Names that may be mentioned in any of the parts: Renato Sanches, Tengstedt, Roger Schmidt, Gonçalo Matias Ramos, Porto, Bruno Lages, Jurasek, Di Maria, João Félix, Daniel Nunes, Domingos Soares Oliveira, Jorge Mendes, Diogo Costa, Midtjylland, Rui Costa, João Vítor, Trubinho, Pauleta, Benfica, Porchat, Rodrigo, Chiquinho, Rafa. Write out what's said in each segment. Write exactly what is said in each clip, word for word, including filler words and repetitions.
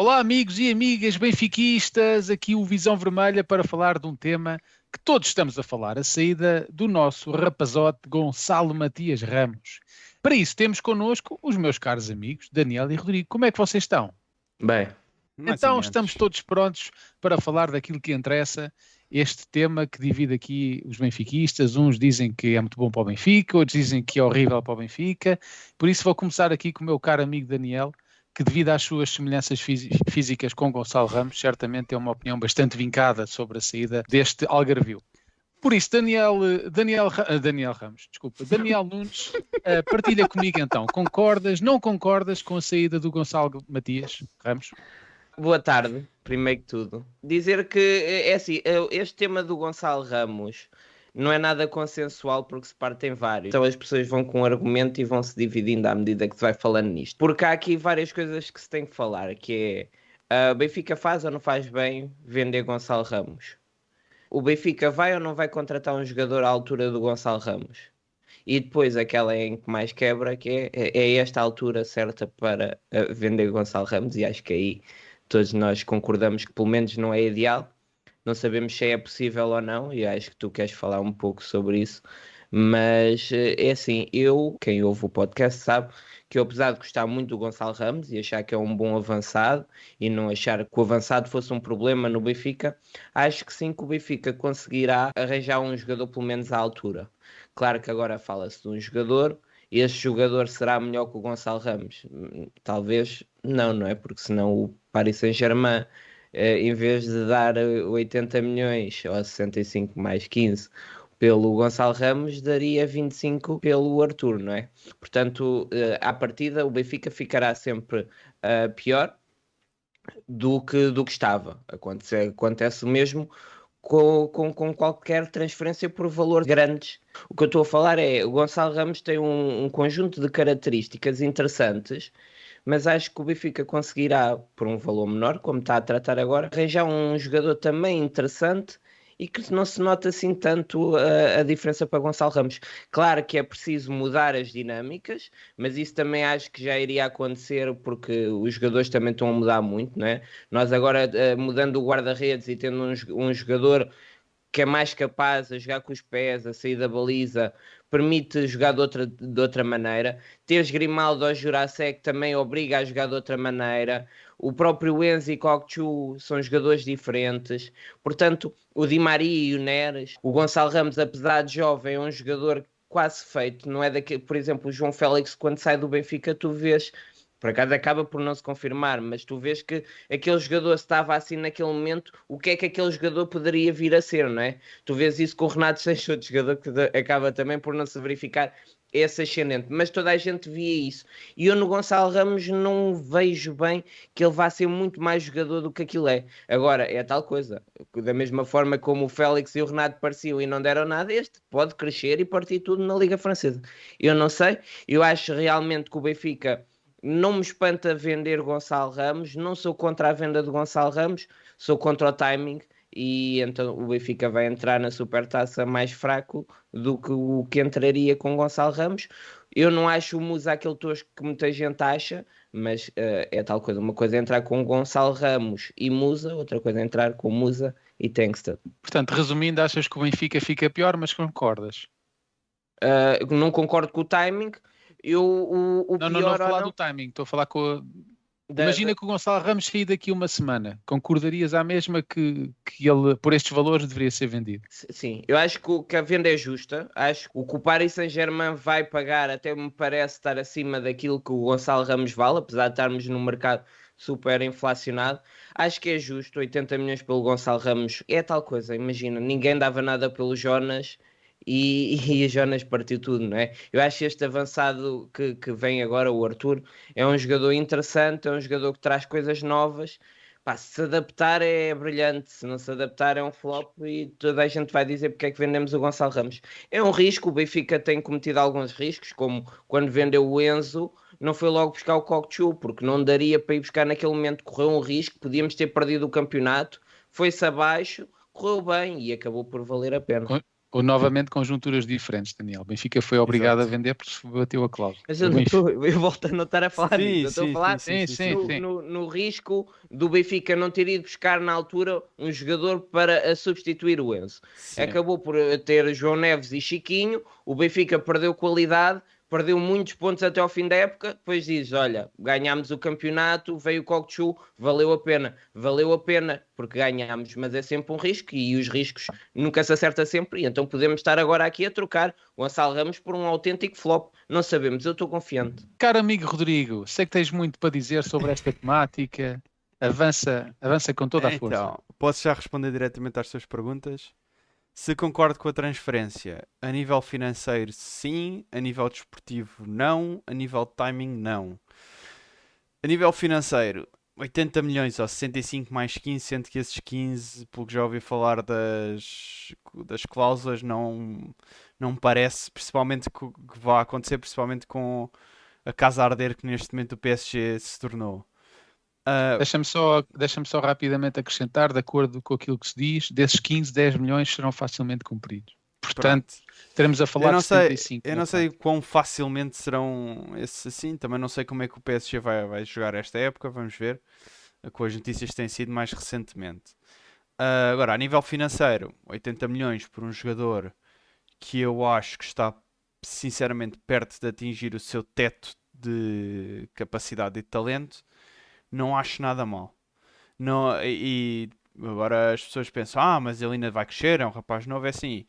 Olá amigos e amigas benfiquistas, aqui o Visão Vermelha para falar de um tema que todos estamos a falar, a saída do nosso rapazote Gonçalo Matias Ramos. Para isso temos connosco os meus caros amigos Daniel e Rodrigo. Como é que vocês estão? Bem. Então estamos todos prontos para falar daquilo que interessa, este tema que divide aqui os benfiquistas. Uns dizem que é muito bom para o Benfica, outros dizem que é horrível para o Benfica. Por isso vou começar aqui com o meu caro amigo Daniel, que devido às suas semelhanças físicas com Gonçalo Ramos, certamente tem uma opinião bastante vincada sobre a saída deste algarvio. Por isso, Daniel, Daniel, Daniel Ramos, desculpa, Daniel Nunes, partilha comigo então, concordas, não concordas com a saída do Gonçalo Matias Ramos? Boa tarde, primeiro que tudo. Dizer que, é assim, este tema do Gonçalo Ramos não é nada consensual porque se partem vários. Então as pessoas vão com um argumento e vão se dividindo à medida que se vai falando nisto. Porque há aqui várias coisas que se tem que falar, que é, o Benfica faz ou não faz bem vender Gonçalo Ramos? O Benfica vai ou não vai contratar um jogador à altura do Gonçalo Ramos? E depois aquela em que mais quebra, que é, é esta altura certa para vender Gonçalo Ramos, e acho que aí todos nós concordamos que pelo menos não é ideal. Não sabemos se é possível ou não, e acho que tu queres falar um pouco sobre isso, mas é assim, eu, quem ouve o podcast sabe que eu, apesar de gostar muito do Gonçalo Ramos e achar que é um bom avançado e não achar que o avançado fosse um problema no Benfica, acho que sim que o Benfica conseguirá arranjar um jogador pelo menos à altura. Claro que agora fala-se de um jogador, e esse jogador será melhor que o Gonçalo Ramos? Talvez não, não é? Porque senão o Paris Saint-Germain, em vez de dar oitenta milhões ou sessenta e cinco mais quinze pelo Gonçalo Ramos, daria vinte e cinco pelo Arthur, não é? Portanto, à partida o Benfica ficará sempre uh, pior do que, do que estava. Acontece, acontece o mesmo com, com, com qualquer transferência por valores grandes. O que eu estou a falar é, o Gonçalo Ramos tem um, um conjunto de características interessantes, mas acho que o Benfica conseguirá, por um valor menor, como está a tratar agora, arranjar um jogador também interessante e que não se nota assim tanto a, a diferença para Gonçalo Ramos. Claro que é preciso mudar as dinâmicas, mas isso também acho que já iria acontecer porque os jogadores também estão a mudar muito, não é? Nós agora, mudando o guarda-redes e tendo um, um jogador que é mais capaz a jogar com os pés, a sair da baliza, permite jogar de outra, de outra maneira. Teres Grimaldo ou Jurasek também obriga a jogar de outra maneira. O próprio Enzo e Kökçü são jogadores diferentes. Portanto, o Di Maria e o Neres. O Gonçalo Ramos, apesar de jovem, é um jogador quase feito. Não é daqui... Por exemplo, o João Félix, quando sai do Benfica, tu vês... Por acaso acaba por não se confirmar, mas tu vês que aquele jogador estava assim naquele momento, o que é que aquele jogador poderia vir a ser, não é? Tu vês isso com o Renato Sanches, outro jogador que acaba também por não se verificar esse ascendente, mas toda a gente via isso. E eu no Gonçalo Ramos não vejo bem que ele vá ser muito mais jogador do que aquilo é. Agora, é tal coisa, da mesma forma como o Félix e o Renato pareciam e não deram nada, este pode crescer e partir tudo na Liga Francesa. Eu não sei, eu acho realmente que o Benfica... Não me espanta vender Gonçalo Ramos, não sou contra a venda de Gonçalo Ramos, sou contra o timing e então o Benfica vai entrar na Supertaça mais fraco do que o que entraria com Gonçalo Ramos. Eu não acho o Musa aquele tosco que muita gente acha, mas uh, é tal coisa. Uma coisa é entrar com Gonçalo Ramos e Musa, outra coisa é entrar com Musa e Tengstedt. Portanto, resumindo, achas que o Benfica fica pior, mas concordas? Uh, não concordo com o timing. Eu, o, o não, pior não, não, estou a falar do timing, estou a falar com a... Da, Imagina da... que o Gonçalo Ramos saia daqui uma semana. Concordarias à mesma que, que ele, por estes valores, deveria ser vendido? Sim, eu acho que, que a venda é justa. Acho que o que o Paris Saint-Germain vai pagar até me parece estar acima daquilo que o Gonçalo Ramos vale, apesar de estarmos num mercado super inflacionado. Acho que é justo, oitenta milhões pelo Gonçalo Ramos. É tal coisa, imagina, ninguém dava nada pelo Jonas... E, e a Jonas partiu tudo, não é? Eu acho que este avançado que, que vem agora, o Arthur, é um jogador interessante, é um jogador que traz coisas novas. Pá, se se adaptar é brilhante, se não se adaptar é um flop e toda a gente vai dizer porque é que vendemos o Gonçalo Ramos. É um risco, o Benfica tem cometido alguns riscos, como quando vendeu o Enzo, não foi logo buscar o Kökçü, porque não daria para ir buscar naquele momento, correu um risco, podíamos ter perdido o campeonato, foi-se abaixo, correu bem e acabou por valer a pena. Ou novamente conjunturas diferentes, Daniel. O Benfica foi obrigado Exato. a vender porque se bateu a cláusula. Mas eu, tô, eu volto a não estar a falar disso. Estou a falar sim, sim, sim, no, sim. No, no risco do Benfica não ter ido buscar na altura um jogador para substituir o Enzo. Sim. Acabou por ter João Neves e Chiquinho. O Benfica perdeu qualidade, perdeu muitos pontos até ao fim da época. Depois diz, olha, ganhámos o campeonato, veio o Kökçü, valeu a pena. Valeu a pena porque ganhámos, mas é sempre um risco e os riscos nunca se acerta sempre. E então podemos estar agora aqui a trocar o Gonçalo Ramos por um autêntico flop. Não sabemos, eu estou confiante. Caro amigo Rodrigo, sei que tens muito para dizer sobre esta temática. Avança, avança com toda a força. Então, posso já responder diretamente às suas perguntas? Se concordo com a transferência, a nível financeiro sim, a nível desportivo não, a nível de timing não. A nível financeiro, oitenta milhões ou sessenta e cinco mais quinze, sendo que esses quinze, pelo que já ouvi falar das, das cláusulas, não, não parece, principalmente que vai acontecer, principalmente com a casa a arder que neste momento o P S G se tornou. Uh... Deixa-me só, deixa-me só rapidamente acrescentar, de acordo com aquilo que se diz, desses quinze, dez milhões serão facilmente cumpridos. Portanto, pronto. Teremos a falar de setenta e cinco. Eu não sei, eu não sei quão facilmente serão esses assim, também não sei como é que o P S G vai, vai jogar esta época, vamos ver, com as notícias que têm sido mais recentemente. Uh, agora, a nível financeiro, oitenta milhões por um jogador que eu acho que está sinceramente perto de atingir o seu teto de capacidade e de talento. Não acho nada mal. Não, e, e agora as pessoas pensam, ah, mas ele ainda vai crescer, é um rapaz novo, é assim.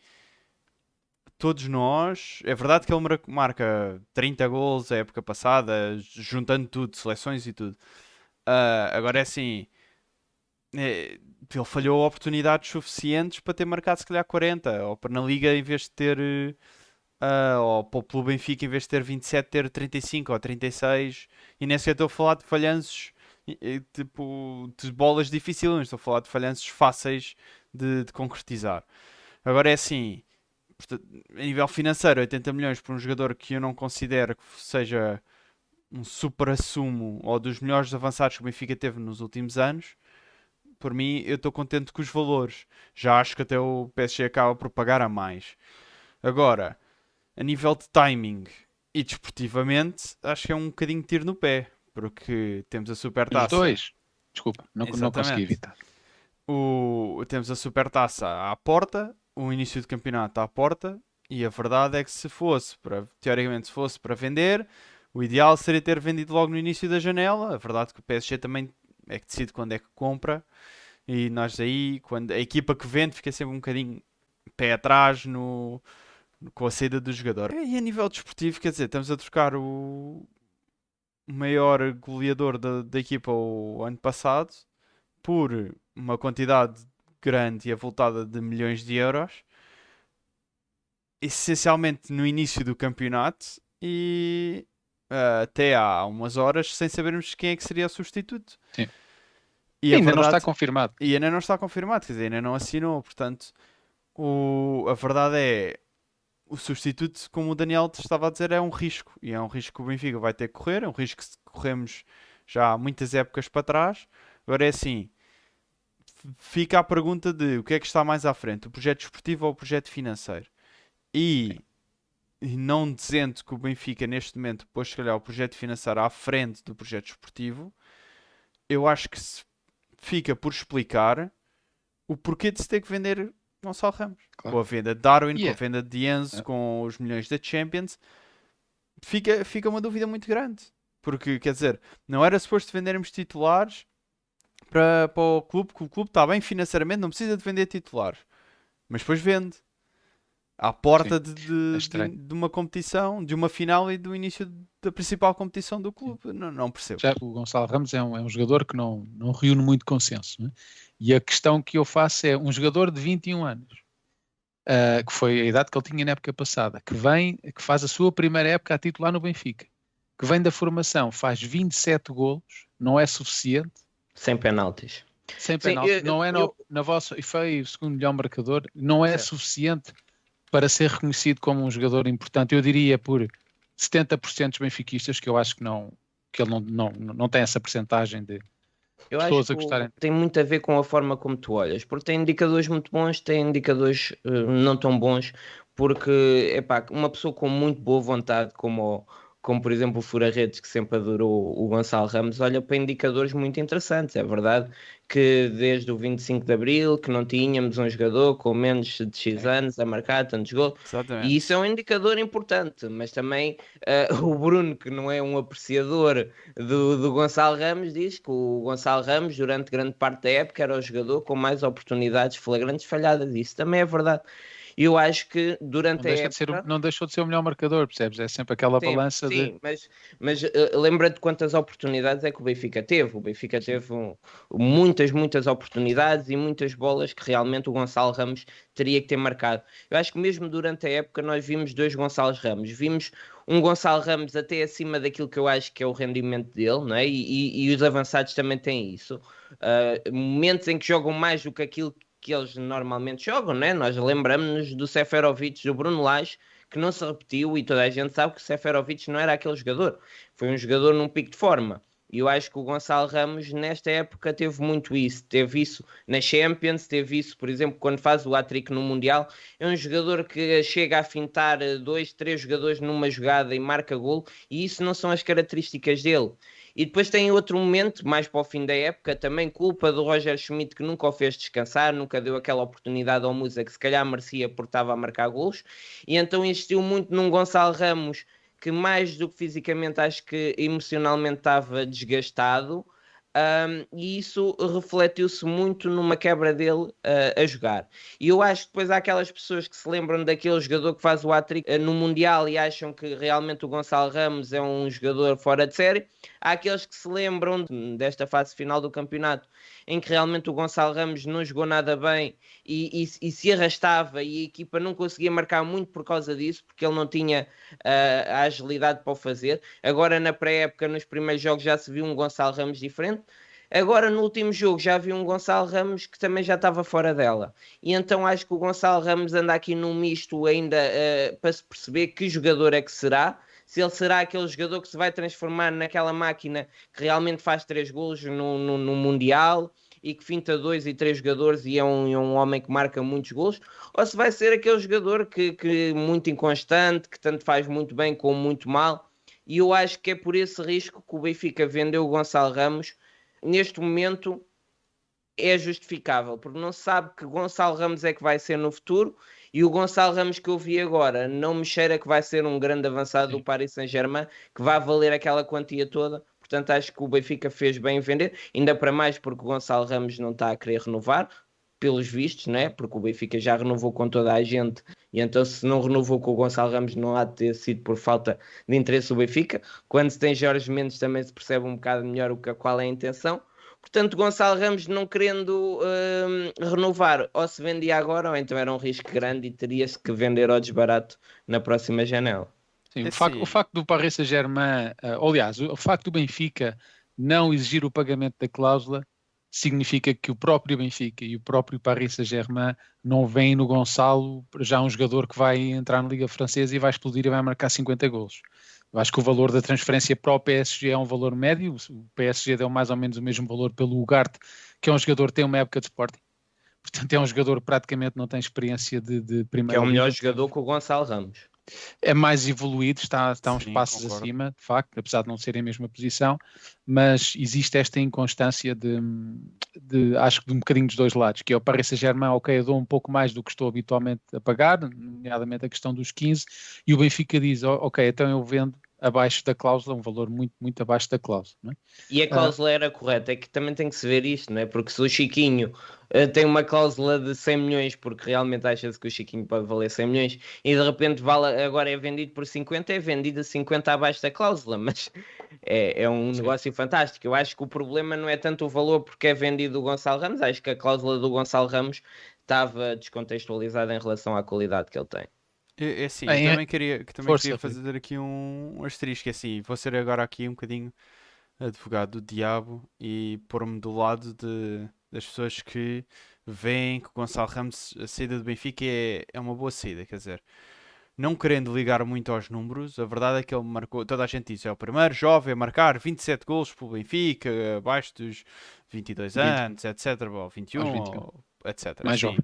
Todos nós, é verdade que ele marca trinta golos a época passada, juntando tudo, seleções e tudo. Uh, agora é assim, é, ele falhou oportunidades suficientes para ter marcado se calhar quarenta, ou para na Liga em vez de ter, uh, ou para o Clube Benfica em vez de ter vinte e sete, ter trinta e cinco ou trinta e seis, e nem sequer estou a falar de falhanços tipo de bolas difíceis, estou a falar de falhanços fáceis de, de concretizar. Agora é assim, portanto, a nível financeiro, oitenta milhões por um jogador que eu não considero que seja um superassumo ou dos melhores avançados que o Benfica teve nos últimos anos, por mim eu estou contente com os valores. Já acho que até o P S G acaba por pagar a mais. Agora, a nível de timing e desportivamente, acho que é um bocadinho tiro no pé. Porque temos a Supertaça. Os dois. Desculpa, não, não consegui evitar. O, temos a Supertaça à porta, o início do campeonato à porta, e a verdade é que se fosse, para, teoricamente se fosse para vender, o ideal seria ter vendido logo no início da janela. A verdade é que o P S G também é que decide quando é que compra, e nós aí, quando a equipa que vende fica sempre um bocadinho pé atrás no, com a saída do jogador. E a nível desportivo, quer dizer, estamos a trocar o... o maior goleador da, da equipa o ano passado por uma quantidade grande e avultada de milhões de euros, essencialmente no início do campeonato, e uh, até há umas horas sem sabermos quem é que seria o substituto. Sim. E, e ainda verdade, não está confirmado. E ainda não está confirmado, quer dizer, ainda não assinou. Portanto, o, a verdade é, o substituto, como o Daniel te estava a dizer, é um risco. E é um risco que o Benfica vai ter que correr. É um risco que corremos já há muitas épocas para trás. Agora é assim, fica a pergunta de o que é que está mais à frente, o projeto desportivo ou o projeto financeiro. E, e não dizendo que o Benfica neste momento pôs se calhar o projeto financeiro à frente do projeto desportivo, eu acho que se fica por explicar o porquê de se ter que vender Gonçalo Ramos, claro. Com a venda de Darwin, yeah. Com a venda de Enzo, yeah. Com os milhões da Champions, fica, fica uma dúvida muito grande, porque quer dizer, não era suposto vendermos titulares para, para o clube, que o clube está bem financeiramente, não precisa de vender titulares, mas depois vende à porta de, de, de, de uma competição, de uma final e do início da principal competição do clube. Não, não percebo. Já, o Gonçalo Ramos é um, é um jogador que não, não reúne muito consenso, né? E a questão que eu faço é um jogador de vinte e um anos, uh, que foi a idade que ele tinha na época passada, que vem, que faz a sua primeira época a titular no Benfica, que vem da formação, faz vinte e sete golos, não é suficiente. Sem penaltis. Sem penaltis. Sim, não eu, é no, eu... na vossa, e foi o segundo melhor marcador, não é certo. Suficiente para ser reconhecido como um jogador importante. Eu diria por setenta por cento dos benfiquistas, que eu acho que, não, que ele não, não, não tem essa percentagem de, Eu pessoas acho que a gostarem. Tem muito a ver com a forma como tu olhas, porque tem indicadores muito bons, tem indicadores uh, não tão bons, porque epá, uma pessoa com muito boa vontade, como, como por exemplo o Fura-Redes, que sempre adorou o Gonçalo Ramos, olha para indicadores muito interessantes. É verdade que desde o vinte e cinco de Abril que não tínhamos um jogador com menos de X anos a marcar tantos gols. Exatamente. E isso é um indicador importante, mas também uh, o Bruno, que não é um apreciador do, do Gonçalo Ramos, diz que o Gonçalo Ramos durante grande parte da época era o jogador com mais oportunidades flagrantes falhadas. Isso também é verdade. Eu acho que durante não a época... De ser, não deixou de ser o melhor marcador, percebes? É sempre aquela sim, balança sim, de... Sim, mas, mas uh, lembra-te quantas oportunidades é que o Benfica teve. O Benfica teve um, muitas, muitas oportunidades e muitas bolas que realmente o Gonçalo Ramos teria que ter marcado. Eu acho que mesmo durante a época nós vimos dois Gonçalo Ramos. Vimos um Gonçalo Ramos até acima daquilo que eu acho que é o rendimento dele, não é? E, e, e os avançados também têm isso. Uh, momentos em que jogam mais do que aquilo que que eles normalmente jogam, né? Nós lembramos-nos do Seferovic, do Bruno Lages, que não se repetiu, e toda a gente sabe que o Seferovic não era aquele jogador. Foi um jogador num pico de forma. E eu acho que o Gonçalo Ramos, nesta época, teve muito isso. Teve isso na Champions, teve isso, por exemplo, quando faz o hat-trick no Mundial. É um jogador que chega a fintar dois, três jogadores numa jogada e marca golo, e isso não são as características dele. E depois tem outro momento, mais para o fim da época, também culpa do Roger Schmidt, que nunca o fez descansar, nunca deu aquela oportunidade ao Musa, que se calhar merecia porque estava a marcar golos, e então insistiu muito num Gonçalo Ramos, que mais do que fisicamente, acho que emocionalmente estava desgastado, um, e isso refletiu-se muito numa quebra dele uh, a jogar. E eu acho que depois há aquelas pessoas que se lembram daquele jogador que faz o hat-trick uh, no Mundial e acham que realmente o Gonçalo Ramos é um jogador fora de série. Há aqueles que se lembram desta fase final do campeonato, em que realmente o Gonçalo Ramos não jogou nada bem e, e, e se arrastava, e a equipa não conseguia marcar muito por causa disso, porque ele não tinha uh, a agilidade para o fazer. Agora na pré-época, nos primeiros jogos, já se viu um Gonçalo Ramos diferente. Agora no último jogo já vi um Gonçalo Ramos que também já estava fora dela. E então acho que o Gonçalo Ramos anda aqui num misto ainda uh, para se perceber que jogador é que será. Se ele será aquele jogador que se vai transformar naquela máquina que realmente faz três golos no, no, no Mundial e que finta dois e três jogadores e é um, é um homem que marca muitos golos, ou se vai ser aquele jogador que, que muito inconstante, que tanto faz muito bem como muito mal. E eu acho que é por esse risco que o Benfica vendeu o Gonçalo Ramos. Neste momento é justificável, porque não se sabe que Gonçalo Ramos é que vai ser no futuro. E o Gonçalo Ramos que eu vi agora não me cheira que vai ser um grande avançado. Sim. Do Paris Saint-Germain, que vai valer aquela quantia toda. Portanto, acho que o Benfica fez bem em vender, ainda para mais porque o Gonçalo Ramos não está a querer renovar, pelos vistos, né? Porque o Benfica já renovou com toda a gente, e então se não renovou com o Gonçalo Ramos não há de ter sido por falta de interesse do Benfica. Quando se tem Jorge Mendes também se percebe um bocado melhor o que, qual é a intenção. Portanto, Gonçalo Ramos não querendo uh, renovar, ou se vendia agora, ou então era um risco grande e teria-se que vender ao desbarato na próxima janela. Sim, o, facto, o facto do Paris Saint-Germain, uh, aliás, o, o facto do Benfica não exigir o pagamento da cláusula significa que o próprio Benfica e o próprio Paris Saint-Germain não veem no Gonçalo já um jogador que vai entrar na Liga Francesa e vai explodir e vai marcar cinquenta golos. Eu acho que o valor da transferência para o P S G é um valor médio. O P S G deu mais ou menos o mesmo valor pelo Ugarte, que é um jogador que tem uma época de Sporting. Portanto, é um jogador que praticamente não tem experiência de, de primeira. Que é o melhor jogador que o Gonçalo Ramos. É mais evoluído, está, está uns Sim, passos concordo. Acima, de facto, apesar de não serem a mesma posição, mas existe esta inconstância de, de acho que de um bocadinho dos dois lados, que é o Paris Saint-Germain, ok, eu dou um pouco mais do que estou habitualmente a pagar, nomeadamente a questão dos quinze, e o Benfica diz, ok, então eu vendo abaixo da cláusula, um valor muito, muito abaixo da cláusula. Não é? E a cláusula ah. era correta, é que também tem que se ver isto, não é? Porque se o Chiquinho uh, tem uma cláusula de cem milhões, porque realmente acha-se que o Chiquinho pode valer cem milhões, e de repente vale, agora é vendido por cinquenta, é vendido a cinquenta abaixo da cláusula, mas é, é um Sim. negócio fantástico. Eu acho que o problema não é tanto o valor porque é vendido o Gonçalo Ramos, acho que a cláusula do Gonçalo Ramos estava descontextualizada em relação à qualidade que ele tem. É assim, ah, eu é. também queria, que também Força, queria fazer aqui um asterisco, assim, vou ser agora aqui um bocadinho advogado do diabo e pôr-me do lado de, das pessoas que veem que o Gonçalo Ramos, a saída do Benfica é, é uma boa saída, quer dizer, não querendo ligar muito aos números, a verdade é que ele marcou, toda a gente disse, é o primeiro jovem a marcar vinte e sete golos pelo Benfica, abaixo dos vinte e dois vinte anos, etcétera, ou vinte e um, ou, etcétera. Mais jovem.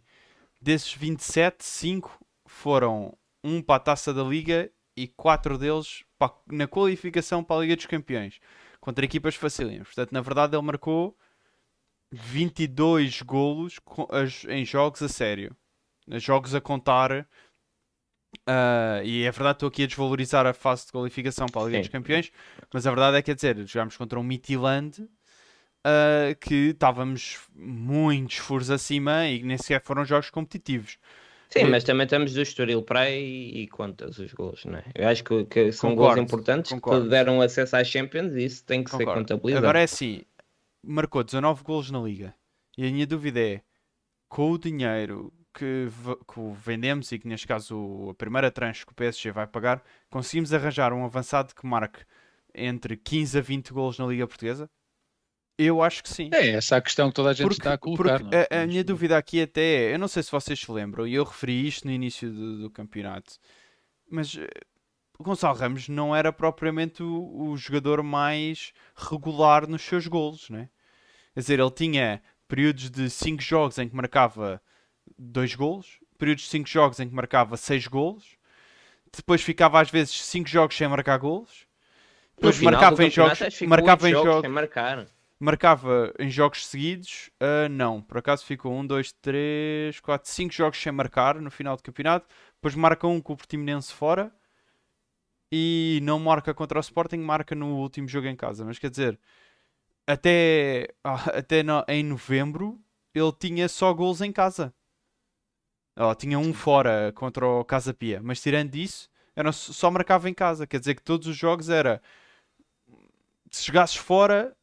Desses vinte e sete, cinco foram um para a Taça da Liga e quatro deles para, na qualificação para a Liga dos Campeões, contra equipas facílimas. Portanto, na verdade, ele marcou vinte e dois golos em jogos a sério, jogos a contar. Uh, e é verdade, estou aqui a desvalorizar a fase de qualificação para a Liga Sim. dos Campeões, mas a verdade é que, é dizer, jogámos contra um Midtjylland uh, que estávamos muitos furos acima e nem sequer foram jogos competitivos. Sim, mas também estamos do Estoril Praia e, e contas os golos, não é? Eu acho que, que são golos importantes, concordo, que deram acesso à Champions e isso tem que concordo. ser contabilizado. Agora é assim, marcou dezenove golos na Liga e a minha dúvida é, com o dinheiro que, que vendemos e que neste caso a primeira tranche que o P S G vai pagar, conseguimos arranjar um avançado que marque entre quinze a vinte golos na Liga Portuguesa? Eu acho que sim. É essa a questão que toda a gente porque, está a colocar. Não é? a, a minha dúvida aqui até é, eu não sei se vocês se lembram, e eu referi isto no início do, do campeonato, mas uh, o Gonçalo Ramos não era propriamente o, o jogador mais regular nos seus golos, não é? Quer dizer, ele tinha períodos de cinco jogos em que marcava dois golos, períodos de cinco jogos em que marcava seis golos, depois ficava às vezes cinco jogos sem marcar golos, depois marcava em jogos, marcava em jogos sem marcar. Marcava em jogos seguidos, uh, não, por acaso ficou um, dois, três, quatro, cinco jogos sem marcar no final do campeonato, depois marca um com o Portimonense fora e não marca contra o Sporting, marca no último jogo em casa, mas quer dizer, até, até no, em novembro ele tinha só golos em casa, ele tinha um fora contra o Casa Pia, mas tirando isso, era, só marcava em casa, quer dizer que todos os jogos era, se jogasses fora,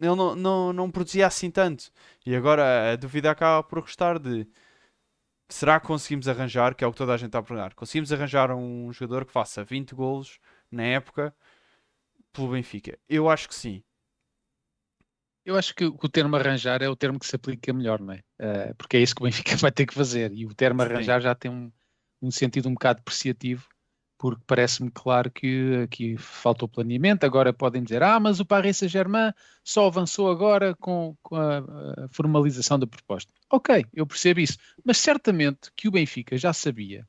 ele não, não, não produzia assim tanto. E agora a dúvida acaba por restar de... Será que conseguimos arranjar, que é o que toda a gente está a perguntar, conseguimos arranjar um jogador que faça vinte golos na época pelo Benfica? Eu acho que sim. Eu acho que o termo arranjar é o termo que se aplica melhor, não é? Uh, porque é isso que o Benfica vai ter que fazer. E o termo sim. arranjar já tem um, um sentido um bocado depreciativo. Porque parece-me claro que aqui faltou planeamento. Agora podem dizer, ah, mas o Paris Saint-Germain só avançou agora com, com a, a formalização da proposta. Ok, eu percebo isso. Mas certamente que o Benfica já sabia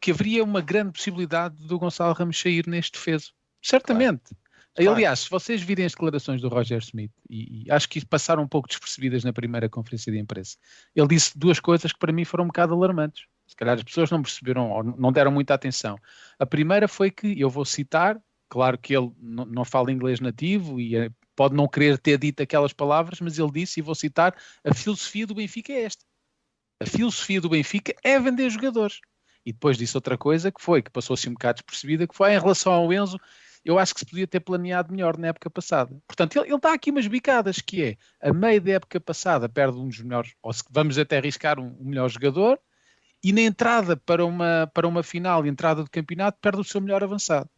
que haveria uma grande possibilidade do Gonçalo Ramos sair neste defeso. Certamente. Claro. Aliás, se vocês virem as declarações do Roger Schmidt, e, e acho que passaram um pouco despercebidas na primeira conferência de imprensa, ele disse duas coisas que para mim foram um bocado alarmantes. Se calhar as pessoas não perceberam ou não deram muita atenção. A primeira foi que, eu vou citar, claro que ele não, não fala inglês nativo e pode não querer ter dito aquelas palavras, mas ele disse, e vou citar, a filosofia do Benfica é esta. A filosofia do Benfica é vender jogadores. E depois disse outra coisa que foi, que passou-se um bocado despercebida, que foi em relação ao Enzo, eu acho que se podia ter planeado melhor na época passada. Portanto, ele, ele dá aqui umas bicadas, que é, a meio da época passada perde um dos melhores, ou se, vamos até arriscar um, um melhor jogador, e na entrada para uma, para uma final, entrada do campeonato, perde o seu melhor avançado.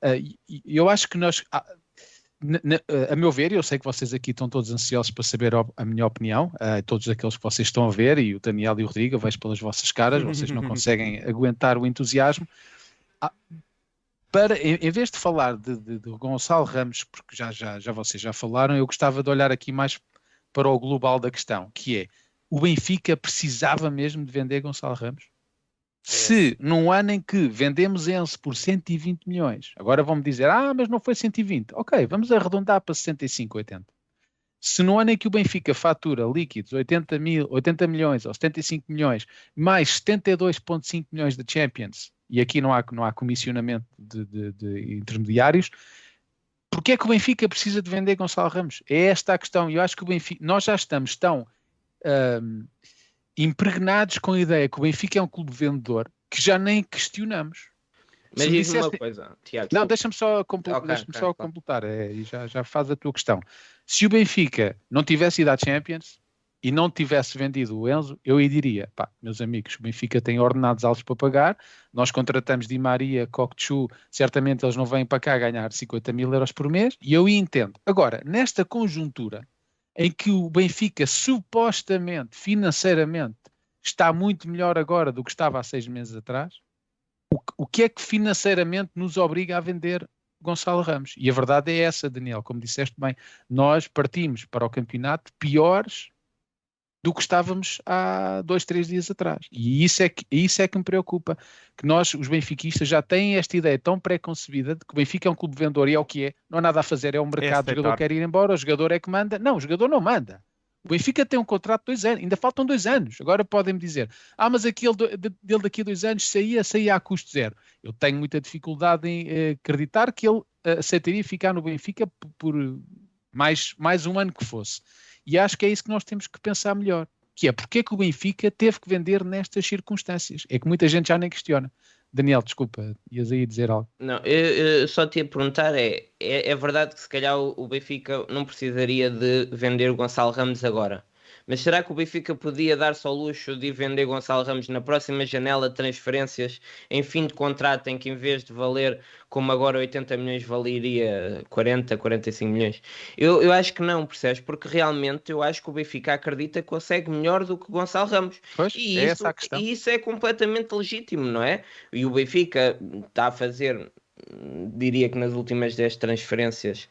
Uh, e, e eu acho que nós, a, na, na, a meu ver, eu sei que vocês aqui estão todos ansiosos para saber a, a minha opinião, uh, todos aqueles que vocês estão a ver, e o Daniel e o Rodrigo, eu vejo pelas vossas caras, vocês não conseguem aguentar o entusiasmo. Ah, para, em, em vez de falar de, de, de Gonçalo Ramos, porque já, já, já vocês já falaram, eu gostava de olhar aqui mais para o global da questão, que é, o Benfica precisava mesmo de vender Gonçalo Ramos? É. Se num ano em que vendemos Enzo por cento e vinte milhões, agora vão-me dizer, ah, mas não foi cento e vinte. Ok, vamos arredondar para sessenta e cinco, oitenta. Se num ano em que o Benfica fatura líquidos oitenta, mil, oitenta milhões ou setenta e cinco milhões, mais setenta e dois vírgula cinco milhões de Champions, e aqui não há, não há comissionamento de, de, de intermediários, porquê é que o Benfica precisa de vender Gonçalo Ramos? É esta a questão. Eu acho que o Benfica, nós já estamos tão... Um, impregnados com a ideia que o Benfica é um clube vendedor que já nem questionamos. Mas diz uma coisa, Tiago. Não, deixa-me só, compl... okay, deixa-me okay, só okay. completar e é, já, já faz a tua questão. Se o Benfica não tivesse ido à Champions e não tivesse vendido o Enzo, eu aí diria, pá, meus amigos, o Benfica tem ordenados altos para pagar, nós contratamos Di Maria, Kökçü, certamente eles não vêm para cá ganhar cinquenta mil euros por mês, e eu aí entendo. Agora, nesta conjuntura em que o Benfica supostamente, financeiramente, está muito melhor agora do que estava há seis meses atrás, o, o que é que financeiramente nos obriga a vender Gonçalo Ramos? E a verdade é essa, Daniel, como disseste bem, nós partimos para o campeonato piores do que estávamos há dois, três dias atrás. E isso é que, isso é que me preocupa, que nós, os benfiquistas, já têm esta ideia tão pré-concebida de que o Benfica é um clube vendedor e é o que é, não há nada a fazer, é um mercado, o jogador quer ir embora, o jogador é que manda. Não, o jogador não manda. O Benfica tem um contrato de dois anos, ainda faltam dois anos. Agora podem-me dizer, ah, mas aquele dele daqui a dois anos saía, saía a custo zero. Eu tenho muita dificuldade em acreditar que ele aceitaria ficar no Benfica por mais, mais um ano que fosse. E acho que é isso que nós temos que pensar melhor, que é porque é que o Benfica teve que vender nestas circunstâncias. É que muita gente já nem questiona. Daniel, desculpa, ias aí dizer algo. Não, eu, eu só te ia perguntar, é, é, é verdade que se calhar o, o Benfica não precisaria de vender o Gonçalo Ramos agora, mas será que o Benfica podia dar-se ao luxo de vender Gonçalo Ramos na próxima janela de transferências, em fim de contrato, em que em vez de valer, como agora, oitenta milhões, valeria quarenta, quarenta e cinco milhões? Eu, eu acho que não, percebes? Porque realmente eu acho que o Benfica acredita que consegue melhor do que Gonçalo Ramos. Pois, e é isso, essa a questão. E isso é completamente legítimo, não é? E o Benfica está a fazer, diria que nas últimas dez transferências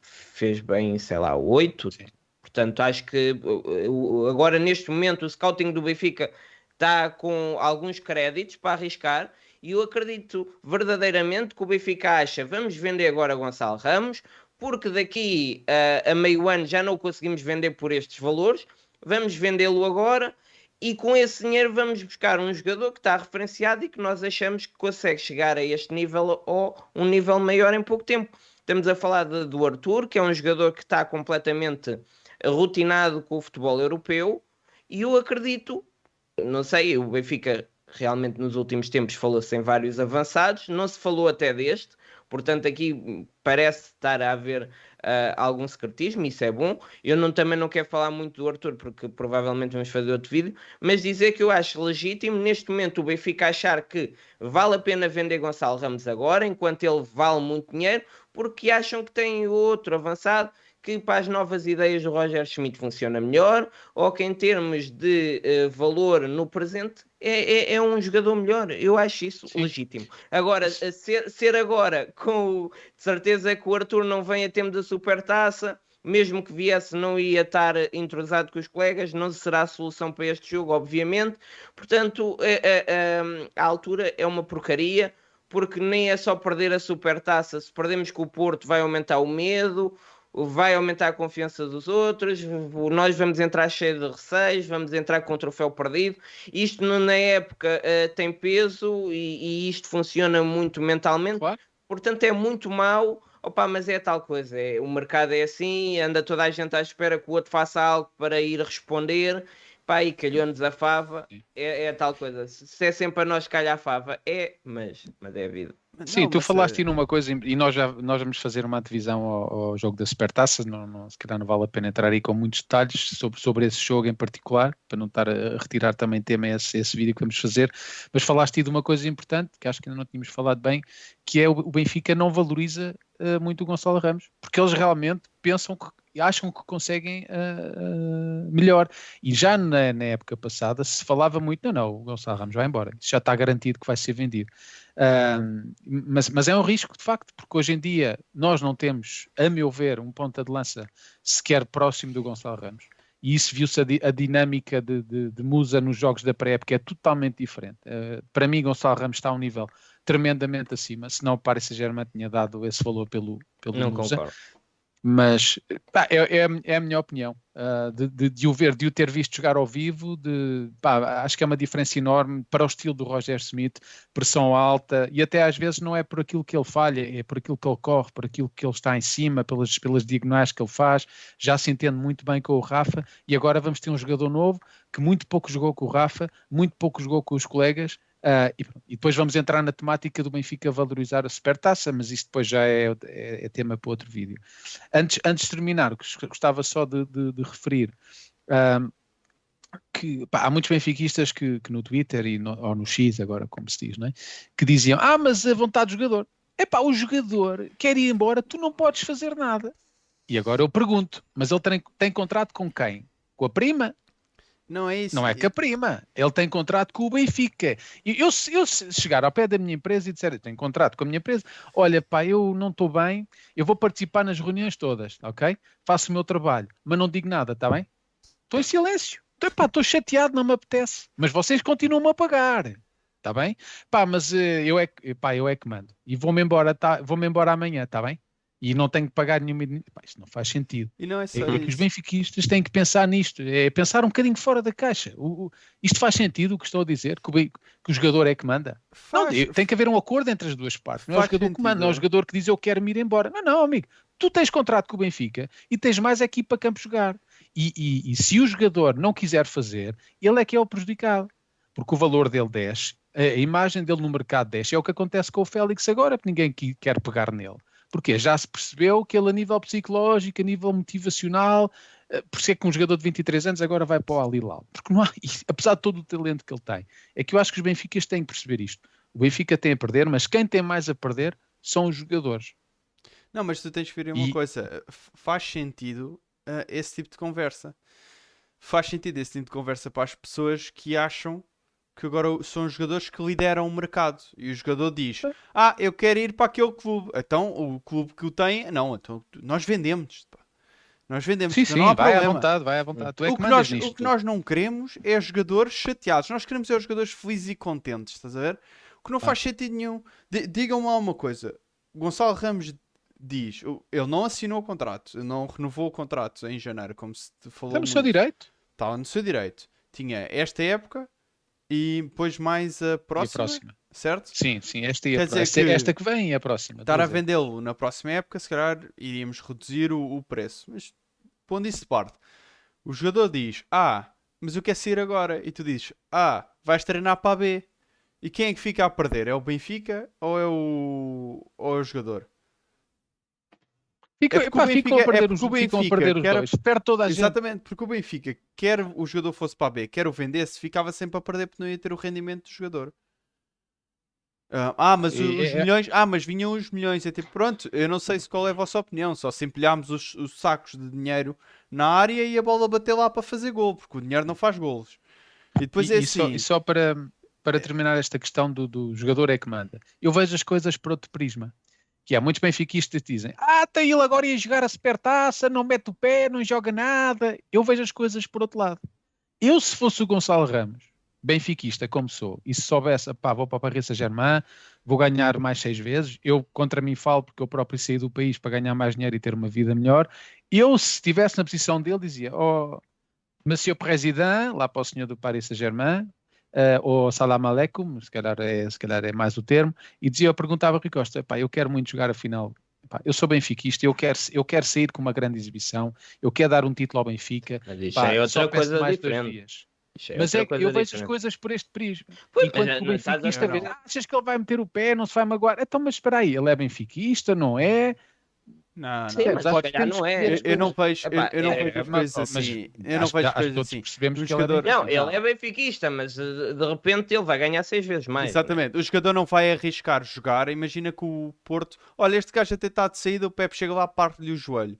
fez bem, sei lá, oito... Sim. Portanto, acho que agora, neste momento, o scouting do Benfica está com alguns créditos para arriscar e eu acredito verdadeiramente que o Benfica acha, vamos vender agora Gonçalo Ramos, porque daqui a, a meio ano já não o conseguimos vender por estes valores, vamos vendê-lo agora e com esse dinheiro vamos buscar um jogador que está referenciado e que nós achamos que consegue chegar a este nível ou um nível maior em pouco tempo. Estamos a falar de, do Arthur, que é um jogador que está completamente rotinado com o futebol europeu, e eu acredito, não sei, o Benfica realmente nos últimos tempos falou-se em vários avançados, não se falou até deste, portanto aqui parece estar a haver uh, algum secretismo, isso é bom. Eu não, também não quero falar muito do Arthur, porque provavelmente vamos fazer outro vídeo, mas dizer que eu acho legítimo, neste momento, o Benfica achar que vale a pena vender Gonçalo Ramos agora, enquanto ele vale muito dinheiro, porque acham que tem outro avançado, que para as novas ideias do Roger Schmidt funciona melhor, ou que em termos de uh, valor no presente é, é, é um jogador melhor. Eu acho isso, sim, legítimo. Agora, ser, ser agora, com o, de certeza que o Arthur não vem a tempo da Supertaça, mesmo que viesse não ia estar entrosado com os colegas, não será a solução para este jogo, obviamente. Portanto, a, a, a altura é uma porcaria, porque nem é só perder a Supertaça. Se perdemos com o Porto vai aumentar o medo, vai aumentar a confiança dos outros, nós vamos entrar cheio de receios, vamos entrar com o troféu perdido. Isto na época uh, tem peso e, e isto funciona muito mentalmente, claro. Portanto é muito mau. Opa, mas é tal coisa, é, o mercado é assim, anda toda a gente à espera que o outro faça algo para ir responder. Pá, e calhou-nos a fava, é, é tal coisa, se é sempre a nós calhar a fava, é, mas, mas é a vida. Sim, não, tu falaste aí numa coisa, e nós, já, nós vamos fazer uma antevisão ao, ao jogo da Supertaça, não, não, se calhar não vale a pena entrar aí com muitos detalhes sobre, sobre esse jogo em particular, para não estar a retirar também tema a esse, esse vídeo que vamos fazer, mas falaste aí de uma coisa importante, que acho que ainda não tínhamos falado bem, que é o, o Benfica não valoriza uh, muito o Gonçalo Ramos, porque eles realmente pensam que, acham que conseguem uh, uh, melhor, e já na, na época passada se falava muito, não, não, o Gonçalo Ramos vai embora, isso já está garantido que vai ser vendido, uh, mas, mas é um risco de facto, porque hoje em dia nós não temos, a meu ver, um ponta de lança sequer próximo do Gonçalo Ramos, e isso viu-se, a, di- a dinâmica de, de, de Musa nos jogos da pré-época é totalmente diferente. Uh, para mim Gonçalo Ramos está a um nível tremendamente acima, senão o Paris Saint-Germain tinha dado esse valor pelo, pelo não Musa. Concordo. Mas pá, é, é, é a minha opinião, uh, de, de, de o ver, de o ter visto jogar ao vivo, de, pá, acho que é uma diferença enorme para o estilo do Roger Schmidt, pressão alta, e até às vezes não é por aquilo que ele falha, é por aquilo que ele corre, por aquilo que ele está em cima, pelas, pelas diagonais que ele faz, já se entende muito bem com o Rafa, e agora vamos ter um jogador novo que muito pouco jogou com o Rafa, muito pouco jogou com os colegas. Uh, e, e depois vamos entrar na temática do Benfica valorizar a Supertaça, mas isso depois já é, é, é tema para outro vídeo. Antes, antes de terminar, gostava só de, de, de referir um, que pá, há muitos benfiquistas que, que no Twitter e no, ou no X agora, como se diz, não é? Que diziam, ah, mas a vontade do jogador. É pá, o jogador quer ir embora, tu não podes fazer nada. E agora eu pergunto, mas ele tem, tem contrato com quem? Com a prima? Não é isso. Não é caprima. Ele tem contrato com o Benfica. E eu, se eu chegar ao pé da minha empresa e disser, eu tenho contrato com a minha empresa, olha pá, eu não estou bem, eu vou participar nas reuniões todas, ok? Faço o meu trabalho, mas não digo nada, está bem? Estou em silêncio. Então, pá, estou chateado, não me apetece. Mas vocês continuam-me a pagar, está bem? Pá, mas eu é, pá, eu é que mando. E vou-me embora, tá, vou-me embora amanhã, está bem? E não tenho que pagar nenhuma... Pá, isso não faz sentido. E não é só é, isso. Os benfiquistas têm que pensar nisto. É pensar um bocadinho fora da caixa. O, o, isto faz sentido o que estou a dizer? Que o, que o jogador é que manda? Faz, não, tem que haver um acordo entre as duas partes. Não é o jogador sentido. Que manda, não é o jogador que diz eu quero me ir embora. Não, não, amigo. Tu tens contrato com o Benfica e tens mais aqui para campo jogar. E, e, e se o jogador não quiser fazer, ele é que é o prejudicado. Porque o valor dele desce, a, a imagem dele no mercado desce. É o que acontece com o Félix agora, que ninguém quer pegar nele. Porque já se percebeu que ele a nível psicológico, a nível motivacional, por ser que um jogador de vinte e três anos agora vai para o Al Hilal. Porque não há, apesar de todo o talento que ele tem, é que eu acho que os benfiquistas têm que perceber isto. O Benfica tem a perder, mas quem tem mais a perder são os jogadores. Não, mas tu tens que ver uma e... coisa, faz sentido uh, esse tipo de conversa. Faz sentido esse tipo de conversa para as pessoas que acham que agora são os jogadores que lideram o mercado e o jogador diz, ah, eu quero ir para aquele clube, então o clube que o tem, não, então nós vendemos pá. nós vendemos, sim, sim, não há vai problema. À vontade, vai à vontade, tu é o que, que nós, nisto, o que nós não queremos é jogadores chateados, nós queremos é os jogadores felizes e contentes, estás a ver? O que não faz ah. sentido nenhum. D- digam-me lá uma coisa, Gonçalo Ramos diz, ele não assinou o contrato, não renovou o contrato em janeiro, como se falou. Está no seu direito. Estava no seu direito, tinha esta época e depois mais a próxima, a próxima, certo? Sim, sim, esta, é dizer esta, que esta que vem é a próxima. Estar a vendê-lo na próxima época, se calhar iríamos reduzir o, o preço. Mas, pondo isso de parte, o jogador diz, ah, mas eu quero sair agora. E tu dizes, ah, vais treinar para a B. E quem é que fica a perder? É o Benfica ou é o, ou é o jogador? Fico, é epá, o Benfica, ficam a perder, é os, o Benfica ficam a perder os dois. Perde toda a gente. Exatamente, porque o Benfica, quer o jogador fosse para a B, quer o vendesse, ficava sempre a perder porque não ia ter o rendimento do jogador. Ah, mas os, é, os milhões, ah, mas vinham os milhões. É tipo, pronto, eu não sei se qual é a vossa opinião, só se empilhámos os, os sacos de dinheiro na área e a bola bater lá para fazer gol, porque o dinheiro não faz golos. E depois e, é assim. E só, e só para, para terminar esta questão do, do jogador é que manda, eu vejo as coisas por outro prisma. Que há muitos benfiquistas que dizem, ah, tem ele agora ia jogar a supertaça, não mete o pé, não joga nada. Eu vejo as coisas por outro lado. Eu, se fosse o Gonçalo Ramos, benfiquista como sou, e se soubesse, pá, vou para a Paris Saint-Germain, vou ganhar mais seis vezes, eu contra mim falo porque eu próprio saí do país para ganhar mais dinheiro e ter uma vida melhor, eu, se estivesse na posição dele, dizia, oh, Monsieur Président, lá para o senhor do Paris Saint-Germain, Uh, ou salam aleikum, se calhar, é, se calhar é mais o termo, e dizia, eu perguntava a Rui Costa, eu quero muito jogar a final, epá, eu sou benfiquista, eu quero, eu quero sair com uma grande exibição, eu quero dar um título ao Benfica, mas isso pá, é outra coisa mais diferente. Dias. É mas é que eu diferente. Vejo as coisas por este prisma. Pois, e quando o benfiquista vê, ah, achas que ele vai meter o pé, não se vai magoar, então mas espera aí, ele é benfiquista, não é? Não, não. Sim, mas pode se calhar não é. Eu não vejo coisas assim. Eu não vejo coisas assim. Percebemos o jogador. Não, ele é benfiquista, mas de repente ele vai ganhar seis vezes mais. Exatamente. Né? O jogador não vai arriscar jogar. Imagina que o Porto. Olha, este gajo até está de saída, o Pepe chega lá, parte-lhe o joelho.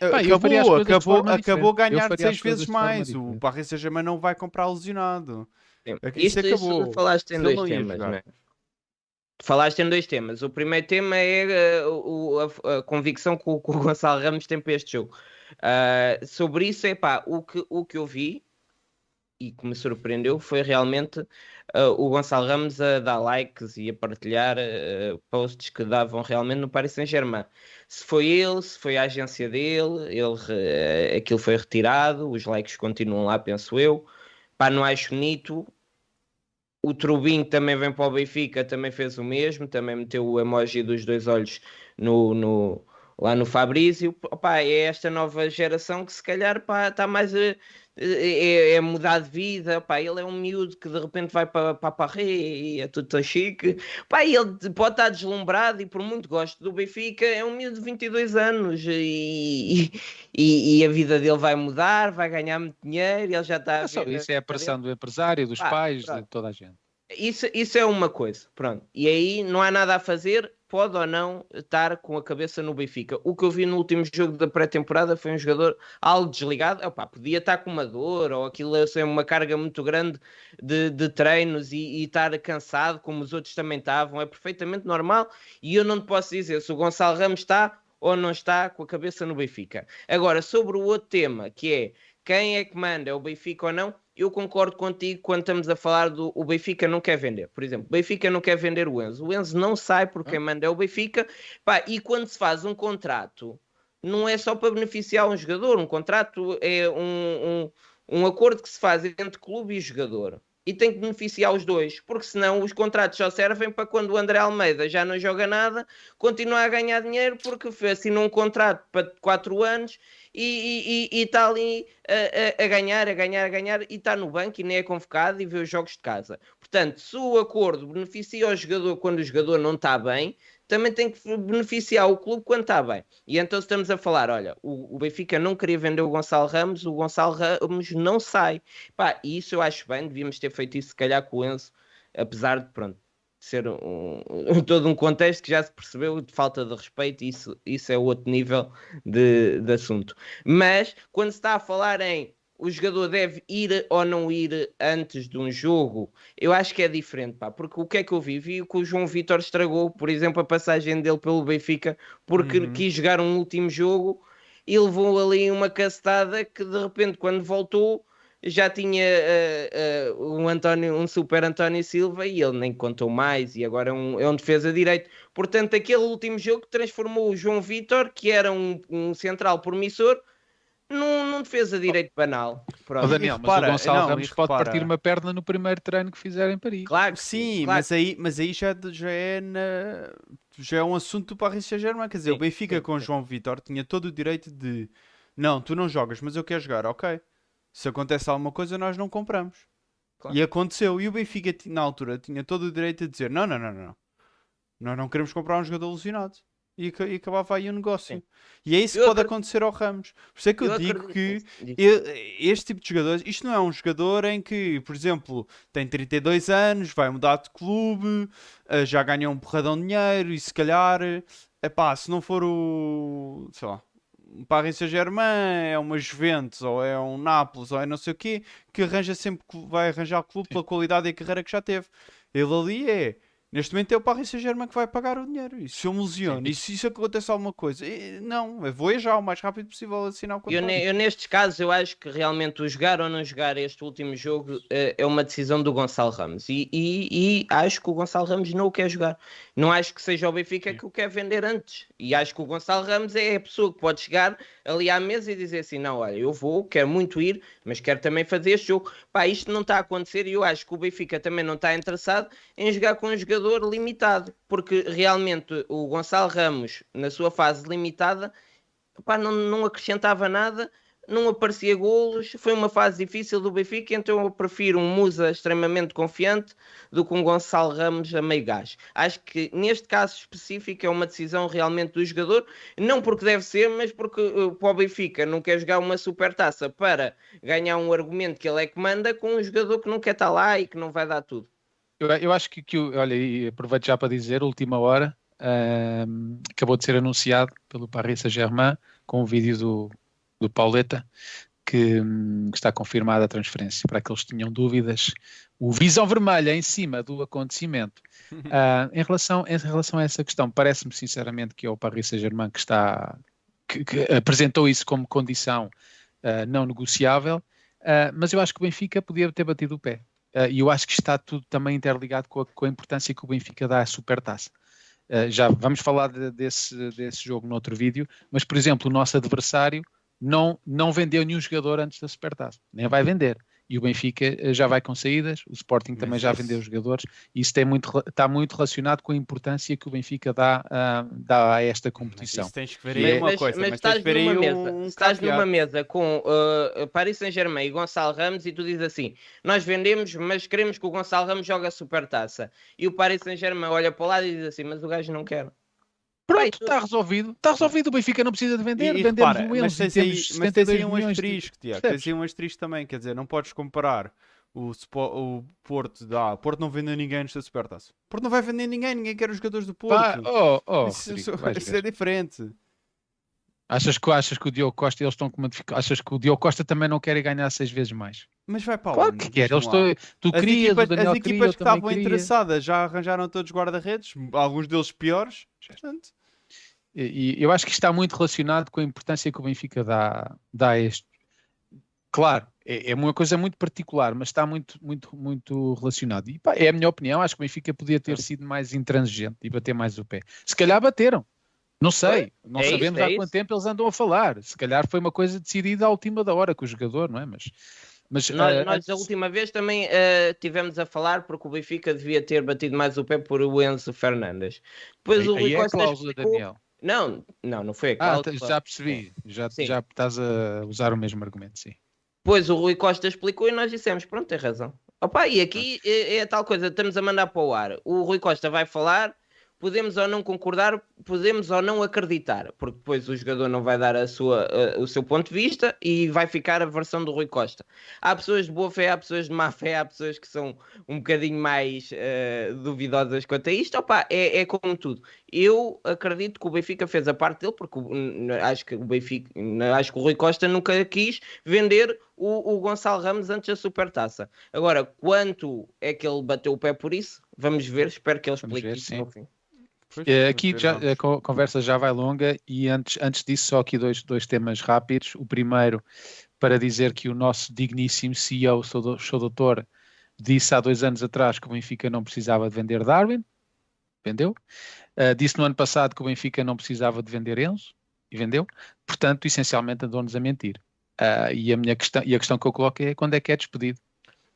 Pá, acabou, acabou, acabou ganhar seis vezes mais. O Paris Saint-Germain não vai comprar lesionado. Isto acabou. Falaste em dois temas, não é? Falaste em dois temas. O primeiro tema é uh, a, a convicção que o, que o Gonçalo Ramos tem para este jogo. Uh, sobre isso, é pá, o que, o que eu vi e que me surpreendeu foi realmente uh, o Gonçalo Ramos a dar likes e a partilhar uh, posts que davam realmente no Paris Saint-Germain. Se foi ele, se foi a agência dele, ele, uh, aquilo foi retirado, os likes continuam lá, penso eu. Pá, não acho bonito. O Trubinho também vem para o Benfica, também fez o mesmo, também meteu o emoji dos dois olhos no, no, lá no Fabrício. Opa, é esta nova geração que se calhar pá, está mais a é, é mudar de vida. Opa, ele é um miúdo que de repente vai para, para Paris e é tudo tão chique. Opa, ele pode estar deslumbrado e por muito gosto do Benfica é um miúdo de vinte e dois anos e, e, e a vida dele vai mudar, vai ganhar muito dinheiro e ele já está... É só, a isso é a pressão do empresário, dos pá, pais, pronto. De toda a gente. Isso, isso é uma coisa, pronto, e aí não há nada a fazer, pode ou não estar com a cabeça no Benfica. O que eu vi no último jogo da pré-temporada foi um jogador algo desligado. Opa, podia estar com uma dor ou aquilo é assim, uma carga muito grande de, de treinos e, e estar cansado, como os outros também estavam. É perfeitamente normal e eu não te posso dizer se o Gonçalo Ramos está ou não está com a cabeça no Benfica. Agora, sobre o outro tema, que é quem é que manda, é o Benfica ou não, eu concordo contigo quando estamos a falar do o Benfica não quer vender. Por exemplo, o Benfica não quer vender o Enzo. O Enzo não sai porque quem manda é o Benfica. Pá, e quando se faz um contrato, não é só para beneficiar um jogador. Um contrato é um, um, um acordo que se faz entre clube e jogador. E tem que beneficiar os dois, porque senão os contratos só servem para quando o André Almeida já não joga nada, continuar a ganhar dinheiro porque assinou um contrato para quatro anos e, e, e está ali a, a, a ganhar, a ganhar, a ganhar e está no banco e nem é convocado e vê os jogos de casa. Portanto, se o acordo beneficia o jogador quando o jogador não está bem, também tem que beneficiar o clube quando está bem. E então estamos a falar, olha, o, o Benfica não queria vender o Gonçalo Ramos, o Gonçalo Ramos não sai. Pá, e isso eu acho bem, devíamos ter feito isso se calhar com o Enzo, apesar de, pronto, ser um, um, todo um contexto que já se percebeu de falta de respeito, isso, isso é outro nível de, de assunto. Mas, quando se está a falar em o jogador deve ir ou não ir antes de um jogo, eu acho que é diferente, pá, porque o que é que eu vi? Vi que o João Vítor estragou, por exemplo, a passagem dele pelo Benfica, porque uhum. quis jogar um último jogo e levou ali uma cacetada que de repente quando voltou já tinha uh, uh, um, António, um super António Silva e ele nem contou mais e agora é um, é um defesa direito. Portanto, aquele último jogo transformou o João Vítor, que era um, um central promissor, Não, não defesa direito banal. Oh, Daniel, mas para, o Gonçalo não, Ramos pode para. partir uma perna no primeiro treino que fizer em Paris. Claro que sim, sim claro. Mas, aí, mas aí já, já, é na, já é um assunto do Paris Saint-Germain. Quer dizer, sim, o Benfica sim, com o João Vítor tinha todo o direito de não, tu não jogas, mas eu quero jogar, ok. Se acontece alguma coisa, nós não compramos. Claro. E aconteceu. E o Benfica, na altura, tinha todo o direito de dizer não, não, não, não. Nós não queremos comprar um jogador lesionado. E, e acabava aí o um negócio. Sim. E é isso que eu pode acredito. acontecer ao Ramos. Por isso é que eu, eu digo acredito. que eu, este tipo de jogadores, isto não é um jogador em que, por exemplo, tem trinta e dois anos, vai mudar de clube, já ganhou um porradão de dinheiro e se calhar, epá, se não for o, sei lá, um Paris Saint-Germain, é uma Juventus, ou é um Nápoles, ou é não sei o quê, que arranja sempre, vai arranjar o clube pela qualidade e carreira que já teve. Ele ali é... Neste momento é o Paris Saint-Germain que vai pagar o dinheiro. E se eu me lesiono, e se isso acontece alguma coisa? Não, eu vou já o mais rápido possível assinar o contrato. Eu, eu nestes casos, eu acho que realmente o jogar ou não jogar este último jogo é uma decisão do Gonçalo Ramos. E, e, e acho que o Gonçalo Ramos não o quer jogar. Não acho que seja o Benfica Sim. que o quer vender antes. E acho que o Gonçalo Ramos é a pessoa que pode chegar ali à mesa e dizer assim, não, olha, eu vou, quero muito ir, mas quero também fazer este jogo. Pá, isto não está a acontecer e eu acho que o Benfica também não está interessado em jogar com um jogador limitado, porque realmente o Gonçalo Ramos, na sua fase limitada, pá, não, não acrescentava nada, não aparecia golos, foi uma fase difícil do Benfica, então eu prefiro um Musa extremamente confiante do que um Gonçalo Ramos a meio gás. Acho que neste caso específico é uma decisão realmente do jogador, não porque deve ser, mas porque uh, para o Benfica não quer jogar uma supertaça para ganhar um argumento que ele é que manda com um jogador que não quer estar lá e que não vai dar tudo. Eu, eu acho que, que olha, e aproveito já para dizer, última hora, um, acabou de ser anunciado pelo Paris Saint-Germain com um vídeo do, do Pauleta que, um, que está confirmada a transferência. Para aqueles que tinham dúvidas, o Visão Vermelha em cima do acontecimento. Uh, em, relação, em relação a essa questão, parece-me sinceramente que é o Paris Saint-Germain que, está, que, que apresentou isso como condição uh, não negociável, uh, mas eu acho que o Benfica podia ter batido o pé. E uh, eu acho que está tudo também interligado com a, com a importância que o Benfica dá à Supertaça. Uh, já vamos falar de, desse, desse jogo noutro vídeo, mas, por exemplo, o nosso adversário não, não vendeu nenhum jogador antes da Supertaça. Nem vai vender. E o Benfica já vai com saídas, o Sporting mas também já isso. vendeu jogadores. E isso tem muito, está muito relacionado com a importância que o Benfica dá, uh, dá a esta competição. Mas isso tens que ver aí é, uma mas, coisa. Mas, mas estás, ver numa, aí mesa, um estás numa mesa com uh, Paris Saint-Germain e Gonçalo Ramos e tu dizes assim, nós vendemos, mas queremos que o Gonçalo Ramos jogue a Supertaça. E o Paris Saint-Germain olha para o lado e diz assim, mas o gajo não quer. Pronto, está resolvido. Está resolvido, o Benfica não precisa de vender. E, e vendemos repara, o Enzo, mas tens aí, mas tens aí um asterisco, Tiago. Tens aí um asterisco também, quer dizer, não podes comparar O, o Porto dá. O Porto não vendeu ninguém nesta Supertaça. O Porto não vai vender ninguém, ninguém quer os jogadores do Porto. Pá, oh, oh, isso, Rodrigo, isso, isso é diferente. Achas que, achas que o Diogo Costa eles estão com uma dificuldade? Achas que o Diogo Costa também não quer ganhar seis vezes mais? Mas vai para claro onde? Que quer. Eles estão... Tu as querias, equipas, o Daniel as equipas queria, que estavam queria. interessadas já arranjaram todos guarda-redes, alguns deles piores. Portanto... E, e eu acho que isto está muito relacionado com a importância que o Benfica dá, dá a este. Claro, é, é uma coisa muito particular, mas está muito, muito, muito relacionado. E pá, é a minha opinião, acho que o Benfica podia ter sido mais intransigente e bater mais o pé. Se calhar bateram. Não sei, não é sabemos isso, é há isso. quanto tempo eles andam a falar. Se calhar foi uma coisa decidida à última da hora com o jogador, não é? Mas, mas nós, uh, nós a última vez também uh, tivemos a falar porque o Benfica devia ter batido mais o pé por o Enzo Fernandes. Depois aí, o Rui Costa é explicou... Daniel. Não, não, não foi a cláusula. Ah, já percebi. Já, já estás a usar o mesmo argumento, sim. Pois o Rui Costa explicou e nós dissemos, pronto, tem razão. Opa, e aqui é, é a tal coisa, estamos a mandar para o ar. O Rui Costa vai falar... Podemos ou não concordar, podemos ou não acreditar, porque depois o jogador não vai dar a sua, a, o seu ponto de vista e vai ficar a versão do Rui Costa. Há pessoas de boa fé, há pessoas de má fé, há pessoas que são um bocadinho mais uh, duvidosas quanto a isto. Opa, é, é como tudo. Eu acredito que o Benfica fez a parte dele, porque acho que o, Benfica, acho que o Rui Costa nunca quis vender... O, o Gonçalo Ramos antes da Supertaça. Agora, quanto é que ele bateu o pé por isso? Vamos ver, espero que ele explique ver, isso no fim. É, aqui já, a conversa já vai longa e antes, antes disso só aqui dois, dois temas rápidos. O primeiro, para dizer que o nosso digníssimo C E O, o seu, seu doutor, disse há dois anos atrás que o Benfica não precisava de vender Darwin. Vendeu. Uh, disse no ano passado que o Benfica não precisava de vender Enzo. E vendeu. Portanto, essencialmente andou-nos a mentir. Uh, e, a minha questão, e a questão que eu coloco é quando é que é despedido?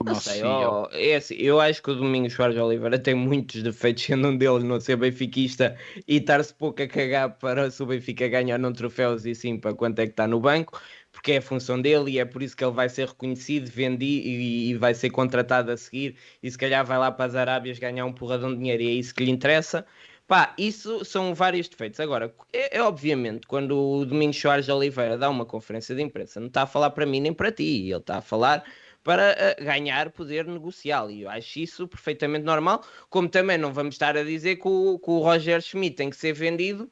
Não sei, oh, é assim, eu acho que o Domingos Soares Oliveira tem muitos defeitos, sendo um deles não ser benfiquista e estar-se pouco a cagar para se o Benfica ganhar não troféus e sim para quanto é que está no banco, porque é a função dele e é por isso que ele vai ser reconhecido, vendido e, e vai ser contratado a seguir e se calhar vai lá para as Arábias ganhar um porradão de dinheiro e é isso que lhe interessa. Pá, isso são vários defeitos. Agora, é, é obviamente, quando o Domingos Soares Oliveira dá uma conferência de imprensa, não está a falar para mim nem para ti, ele está a falar para uh, ganhar poder negocial, e eu acho isso perfeitamente normal, como também não vamos estar a dizer que o, que o Roger Schmidt tem que ser vendido,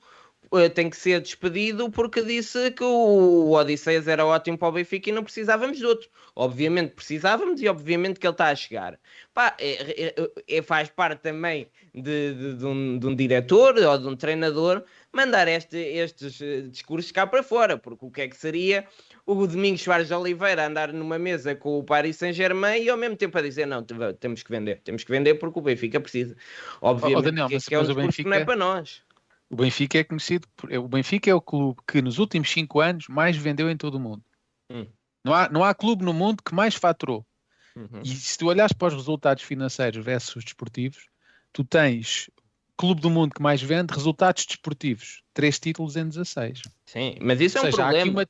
uh, tem que ser despedido, porque disse que o, o Odisseias era ótimo para o Benfica e não precisávamos de outro. Obviamente precisávamos e obviamente que ele está a chegar. Pá, é, é, é, faz parte também... De, de, de, um, de um diretor ou de um treinador mandar este, estes discursos cá para fora, porque o que é que seria o Domingos Soares Oliveira andar numa mesa com o Paris Saint-Germain e ao mesmo tempo a dizer não, temos que vender, temos que vender porque o Benfica precisa. Obviamente oh, Daniel, que, que é um discurso Benfica, que não é para nós. O Benfica é conhecido, por, o Benfica é o clube que nos últimos cinco anos mais vendeu em todo o mundo. Hum. Não há, não há clube no mundo que mais faturou. Uhum. E se tu olhares para os resultados financeiros versus desportivos, tu tens clube do mundo que mais vende, resultados desportivos, três títulos em dezasseis. Sim, mas isso Ou é um seja, problema. Há, aqui uma,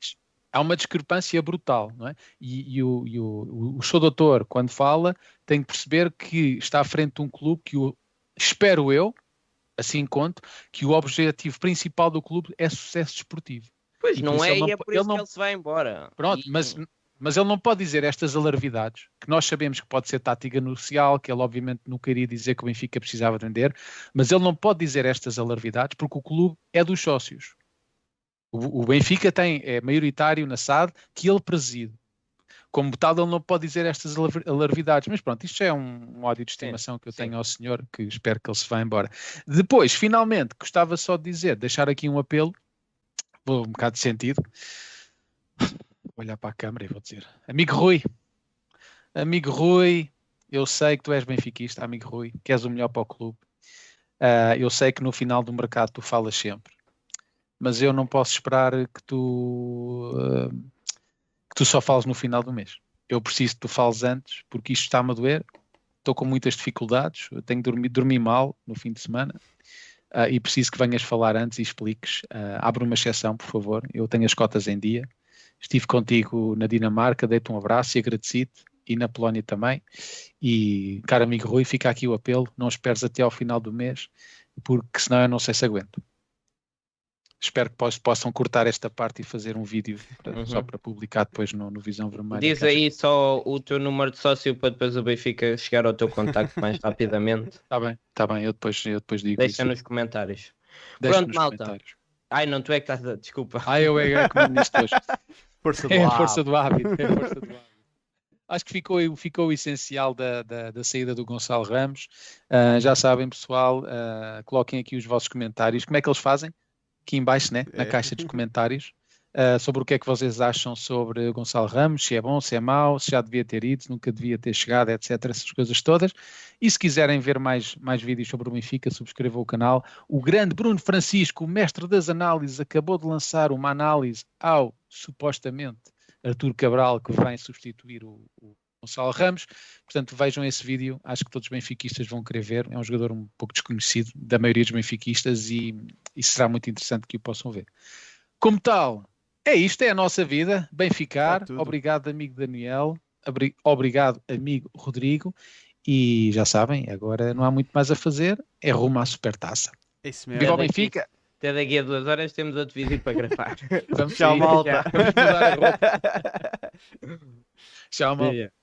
há uma discrepância brutal, não é? E, e, o, e o, o seu doutor, quando fala, tem que perceber que está à frente de um clube que, o, espero eu, assim conto, que o objetivo principal do clube é sucesso desportivo. Pois, e não é, não, e é por isso ele que não, ele se vai embora. Pronto, e... mas... Mas ele não pode dizer estas alarvidades, que nós sabemos que pode ser tática negocial, que ele obviamente não queria dizer que o Benfica precisava vender, mas ele não pode dizer estas alarvidades porque o clube é dos sócios. O, o Benfica tem, é maioritário na S A D que ele preside. Como tal, ele não pode dizer estas alarvidades. Mas pronto, isto é um ódio de estimação que eu tenho ao senhor, que espero que ele se vá embora. Depois, finalmente, gostava só de dizer, deixar aqui um apelo, vou um bocado de sentido, vou olhar para a câmara e vou dizer, amigo Rui, amigo Rui, eu sei que tu és benfiquista, amigo Rui, que és o melhor para o clube, uh, eu sei que no final do mercado tu falas sempre, mas eu não posso esperar que tu, uh, que tu só fales no final do mês, eu preciso que tu fales antes, porque isto está-me a doer, estou com muitas dificuldades, eu tenho que dormir, dormir mal no fim de semana, uh, e preciso que venhas falar antes e expliques, uh, abre uma exceção por favor, eu tenho as cotas em dia. Estive contigo na Dinamarca, dei-te um abraço e agradeci-te, e na Polónia também. E, caro amigo Rui, fica aqui o apelo, não esperes até ao final do mês, porque senão eu não sei se aguento. Espero que possam cortar esta parte e fazer um vídeo para, uhum. só para publicar depois no, no Visão Vermelha. Diz aí acho... só o teu número de sócio para depois o Benfica chegar ao teu contacto mais rapidamente. Está bem, está bem, eu depois, eu depois digo. Deixa isso nos comentários. Deixa Pronto, nos malta. Comentários. Ai, não, tu é que estás a... Desculpa. Ai, eu é que é comendo isto hoje. Força do é a força do hábito. É a força do hábito. Acho que ficou, ficou o essencial da, da, da saída do Gonçalo Ramos. Uh, já sabem, pessoal, uh, coloquem aqui os vossos comentários. Como é que eles fazem? Aqui em baixo, né? Na caixa dos comentários. Uh, sobre o que é que vocês acham sobre Gonçalo Ramos, se é bom, se é mau, se já devia ter ido, se nunca devia ter chegado, etcétera. Essas coisas todas. E se quiserem ver mais, mais vídeos sobre o Benfica, subscrevam o canal. O grande Bruno Francisco, o mestre das análises, acabou de lançar uma análise ao, supostamente, Arthur Cabral, que vem substituir o, o Gonçalo Ramos. Portanto, vejam esse vídeo. Acho que todos os benfiquistas vão querer ver. É um jogador um pouco desconhecido da maioria dos benfiquistas e, e será muito interessante que o possam ver. Como tal... É isto, é a nossa vida, bem ficar, é obrigado amigo Daniel, Abri... obrigado amigo Rodrigo e já sabem, agora não há muito mais a fazer, é rumo à Supertaça. É isso mesmo. Viva o Benfica! Até daqui a duas horas temos outro vídeo para gravar. Vamos Tchau, malta! Vamos mudar a roupa. Tchau, malta!